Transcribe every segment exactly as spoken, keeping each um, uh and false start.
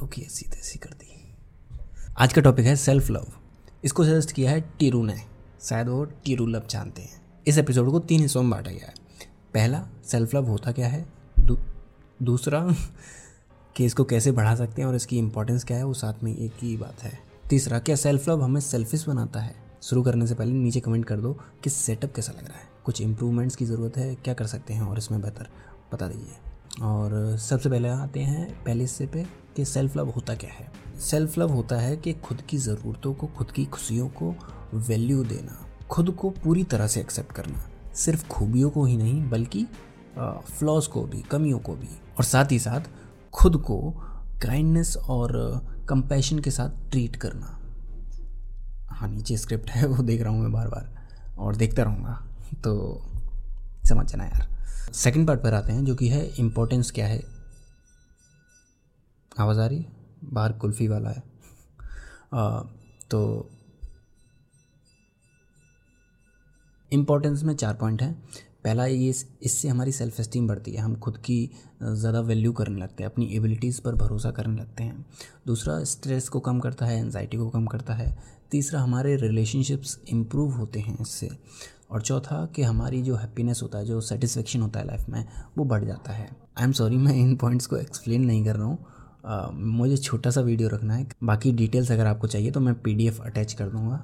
बालों की ऐसी तैसी कर दी। आज का टॉपिक है सेल्फ लव। इसको सजेस्ट किया है टीरू ने, शायद वो टीरू लव जानते हैं। इस एपिसोड को तीन हिस्सों में बांटा गया है। पहला, सेल्फ लव होता क्या है। दू, दूसरा कि इसको कैसे बढ़ा सकते हैं और इसकी इंपॉर्टेंस क्या है, वो साथ में एक ही बात है। तीसरा, क्या सेल्फ लव हमें सेल्फिश बनाता है। शुरू करने से पहले नीचे कमेंट कर दो कि सेटअप कैसा लग रहा है, कुछ इम्प्रूवमेंट्स की ज़रूरत है, क्या कर सकते हैं और इसमें बेहतर बता दीजिए। और सबसे पहले आते हैं पहले हिस्से पे कि सेल्फ लव होता क्या है। सेल्फ लव होता है कि खुद की ज़रूरतों को, खुद की खुशियों को वैल्यू देना, खुद को पूरी तरह से एक्सेप्ट करना, सिर्फ खूबियों को ही नहीं बल्कि फ्लॉज को भी, कमियों को भी, और साथ ही साथ खुद को काइंडनेस और कंपैशन के साथ ट्रीट करना। हाँ, नीचे स्क्रिप्ट है, वो देख रहा हूँ मैं बार बार और देखता रहूँगा, तो समझ जाना यार। सेकंड पार्ट पर आते हैं जो कि है इम्पोर्टेंस क्या है। आवाज़ आ रही, बाहर कुल्फ़ी वाला है। आ, तो इम्पोर्टेंस में चार पॉइंट हैं। पहला ये, इससे हमारी सेल्फ एस्टीम बढ़ती है, हम खुद की ज़्यादा वैल्यू करने लगते हैं, अपनी एबिलिटीज़ पर भरोसा करने लगते हैं। दूसरा, स्ट्रेस को कम करता है, एंजाइटी को कम करता है। तीसरा, हमारे रिलेशनशिप्स इम्प्रूव होते हैं इससे। और चौथा कि हमारी जो हैप्पीनेस होता है, जो सेटिस्फेक्शन होता है लाइफ में, वो बढ़ जाता है। आई एम सॉरी, मैं इन पॉइंट्स को एक्सप्लेन नहीं कर रहा हूँ, मुझे छोटा सा वीडियो रखना है। बाकी डिटेल्स अगर आपको चाहिए तो मैं पीडीएफ अटैच कर दूँगा,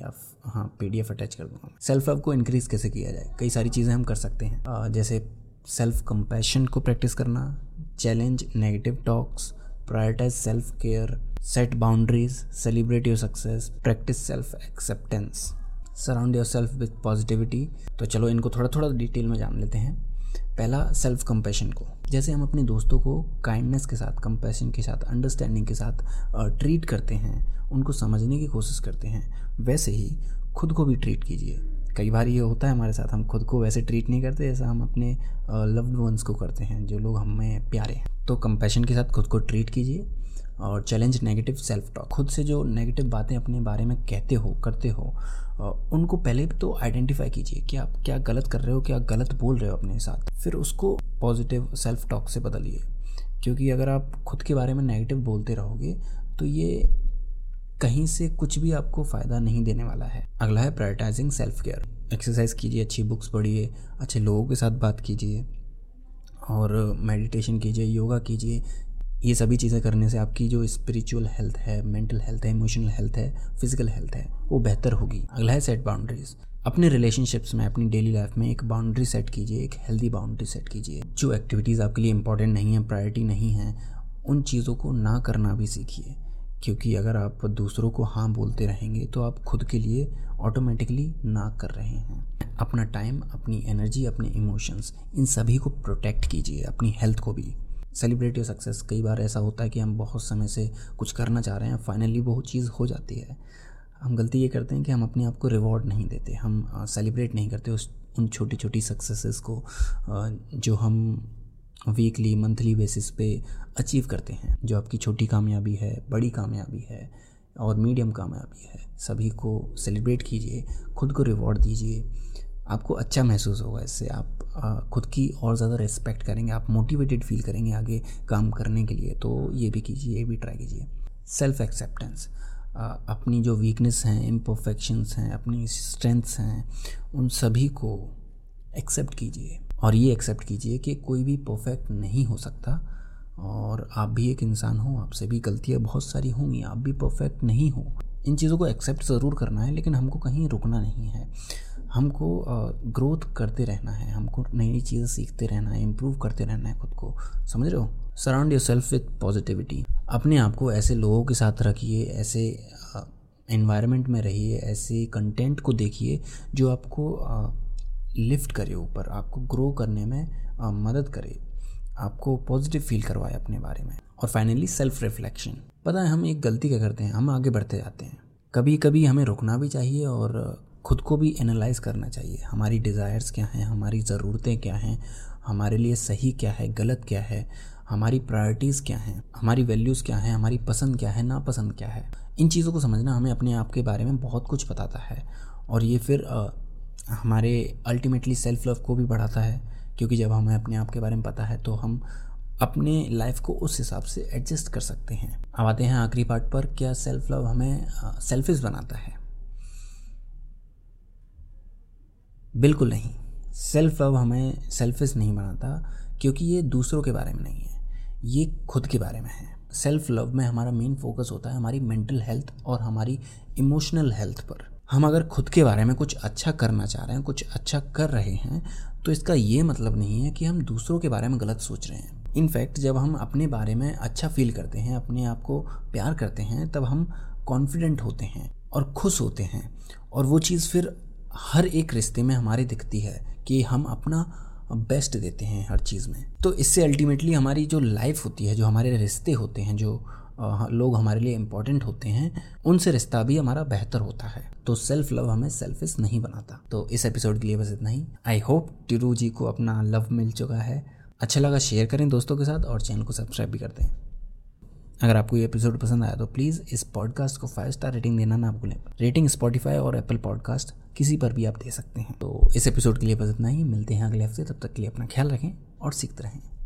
या हाँ पीडीएफ अटैच कर दूँगा। सेल्फ लव को इंक्रीज़ कैसे किया जाए, कई सारी चीज़ें हम कर सकते हैं, जैसे सेल्फ कंपैशन को प्रैक्टिस करना, challenge negative talks, prioritize self care, set boundaries, celebrate your success, practice self acceptance, surround yourself with positivity. तो चलो इनको थोड़ा थोड़ा डिटेल में जान लेते हैं। पहला, सेल्फ कंपैशन को, जैसे हम अपने दोस्तों को काइंडनेस के साथ, कंपैशन के साथ, अंडरस्टैंडिंग के साथ ट्रीट करते हैं, उनको समझने की कोशिश करते हैं, वैसे ही खुद को भी ट्रीट कीजिए। कई बार ये होता है हमारे साथ, हम खुद को वैसे ट्रीट नहीं करते जैसा हम अपने लव्ड वंस को करते हैं, जो लोग हमें प्यारे हैं। तो कंपैशन के साथ खुद को ट्रीट कीजिए। और चैलेंज नेगेटिव सेल्फ टॉक, खुद से जो नेगेटिव बातें अपने बारे में कहते हो, करते हो, उनको पहले तो आइडेंटिफाई कीजिए कि आप क्या गलत कर रहे हो, क्या गलत बोल रहे हो अपने साथ, फिर उसको पॉजिटिव सेल्फ टॉक से बदलिए। क्योंकि अगर आप खुद के बारे में नेगेटिव बोलते रहोगे तो ये कहीं से कुछ भी आपको फ़ायदा नहीं देने वाला है। अगला है प्रायोरिटाइजिंग सेल्फ केयर। एक्सरसाइज कीजिए, अच्छी बुक्स पढ़िए, अच्छे लोगों के साथ बात कीजिए और मेडिटेशन कीजिए, योगा कीजिए। ये सभी चीज़ें करने से आपकी जो स्पिरिचुअल हेल्थ है, मेंटल हेल्थ है, इमोशनल हेल्थ है, फिजिकल हेल्थ है, वो बेहतर होगी। अगला है सेट बाउंड्रीज। अपने रिलेशनशिप्स में, अपनी डेली लाइफ में एक बाउंड्री सेट कीजिए, एक हेल्दी बाउंड्री सेट कीजिए। जो एक्टिविटीज़ आपके लिए इंपॉर्टेंट नहीं है, प्रायोरिटी नहीं है, उन चीज़ों को ना करना भी सीखिए। क्योंकि अगर आप दूसरों को हाँ बोलते रहेंगे तो आप खुद के लिए ऑटोमेटिकली ना कर रहे हैं। अपना टाइम, अपनी एनर्जी, अपने इमोशंस, इन सभी को प्रोटेक्ट कीजिए, अपनी हेल्थ को भी। Celebrate your success. कई बार ऐसा होता है कि हम बहुत समय से कुछ करना चाह रहे हैं, फाइनली वो चीज़ हो जाती है। हम गलती ये करते हैं कि हम अपने आप को रिवॉर्ड नहीं देते, हम सेलिब्रेट नहीं करते उस उन छोटी छोटी सक्सेसेस को जो हम वीकली, मंथली बेसिस पे अचीव करते हैं। जो आपकी छोटी कामयाबी है, बड़ी कामयाबी है और मीडियम कामयाबी है, सभी को सेलिब्रेट कीजिए, खुद को रिवॉर्ड दीजिए। आपको अच्छा महसूस होगा, इससे आप आ, खुद की और ज़्यादा रिस्पेक्ट करेंगे, आप मोटिवेटेड फील करेंगे आगे काम करने के लिए। तो ये भी कीजिए, ये भी ट्राई कीजिए। सेल्फ एक्सेप्टेंस, अपनी जो वीकनेस हैं, इम्परफेक्शंस हैं, अपनी स्ट्रेंथ्स हैं, उन सभी को एक्सेप्ट कीजिए। और ये एक्सेप्ट कीजिए कि कोई भी परफेक्ट नहीं हो सकता और आप भी एक इंसान हो, आपसे भी गलतियाँ बहुत सारी होंगी, आप भी परफेक्ट नहीं हो। इन चीज़ों को एक्सेप्ट ज़रूर करना है, लेकिन हमको कहीं रुकना नहीं है, हमको ग्रोथ करते रहना है, हमको नई नई चीज़ें सीखते रहना है, इम्प्रूव करते रहना है खुद को, समझ रहे हो। Surround yourself with positivity. अपने आप को ऐसे लोगों के साथ रखिए, ऐसे एनवायरनमेंट में रहिए, ऐसे कंटेंट को देखिए जो आपको आ, लिफ्ट करे ऊपर, आपको ग्रो करने में आ, मदद करे, आपको पॉजिटिव फील करवाए अपने बारे में। और फाइनली सेल्फ रिफ्लेक्शन। पता है हम एक गलती क्या करते हैं, हम आगे बढ़ते जाते हैं। कभी कभी हमें रुकना भी चाहिए और खुद को भी एनालाइज़ करना चाहिए। हमारी डिज़ायर्स क्या हैं, हमारी ज़रूरतें क्या हैं, हमारे लिए सही क्या है, गलत क्या है, हमारी प्रायोरिटीज़ क्या हैं, हमारी वैल्यूज़ क्या हैं, हमारी पसंद क्या है, नापसंद क्या है। इन चीज़ों को समझना हमें अपने आप के बारे में बहुत कुछ बताता है और ये फिर आ, हमारे अल्टीमेटली सेल्फ लव को भी बढ़ाता है। क्योंकि जब हमें अपने आप के बारे में पता है तो हम अपने लाइफ को उस हिसाब से एडजस्ट कर सकते हैं। अब आते हैं आखिरी पार्ट पर, क्या सेल्फ लव हमें सेल्फिश बनाता है? बिल्कुल नहीं, सेल्फ लव हमें सेल्फिश नहीं बनाता, क्योंकि ये दूसरों के बारे में नहीं है, ये खुद के बारे में है। सेल्फ लव में हमारा मेन फोकस होता है हमारी मेंटल हेल्थ और हमारी इमोशनल हेल्थ पर। हम अगर खुद के बारे में कुछ अच्छा करना चाह रहे हैं, कुछ अच्छा कर रहे हैं, तो इसका ये मतलब नहीं है कि हम दूसरों के बारे में गलत सोच रहे हैं। इनफैक्ट जब हम अपने बारे में अच्छा फील करते हैं, अपने आप को प्यार करते हैं, तब हम कॉन्फिडेंट होते हैं और खुश होते हैं, और वो चीज़ फिर हर एक रिश्ते में हमारी दिखती है कि हम अपना बेस्ट देते हैं हर चीज़ में। तो इससे अल्टीमेटली हमारी जो लाइफ होती है, जो हमारे रिश्ते होते हैं, जो लोग हमारे लिए इम्पोर्टेंट होते हैं, उनसे रिश्ता भी हमारा बेहतर होता है। तो सेल्फ लव हमें सेल्फिश नहीं बनाता। तो इस एपिसोड के लिए बस इतना ही। आई होप टीरू जी को अपना लव मिल चुका है। अच्छा लगा शेयर करें दोस्तों के साथ और चैनल को सब्सक्राइब भी कर दें। अगर आपको ये एपिसोड पसंद आया तो प्लीज़ इस पॉडकास्ट को फाइव स्टार रेटिंग देना ना भूलें। रेटिंग स्पॉटिफाई और एप्पल पॉडकास्ट किसी पर भी आप दे सकते हैं। तो इस एपिसोड के लिए बस इतना ही, मिलते हैं अगले हफ्ते। तब तक के लिए अपना ख्याल रखें और सीखते रहें।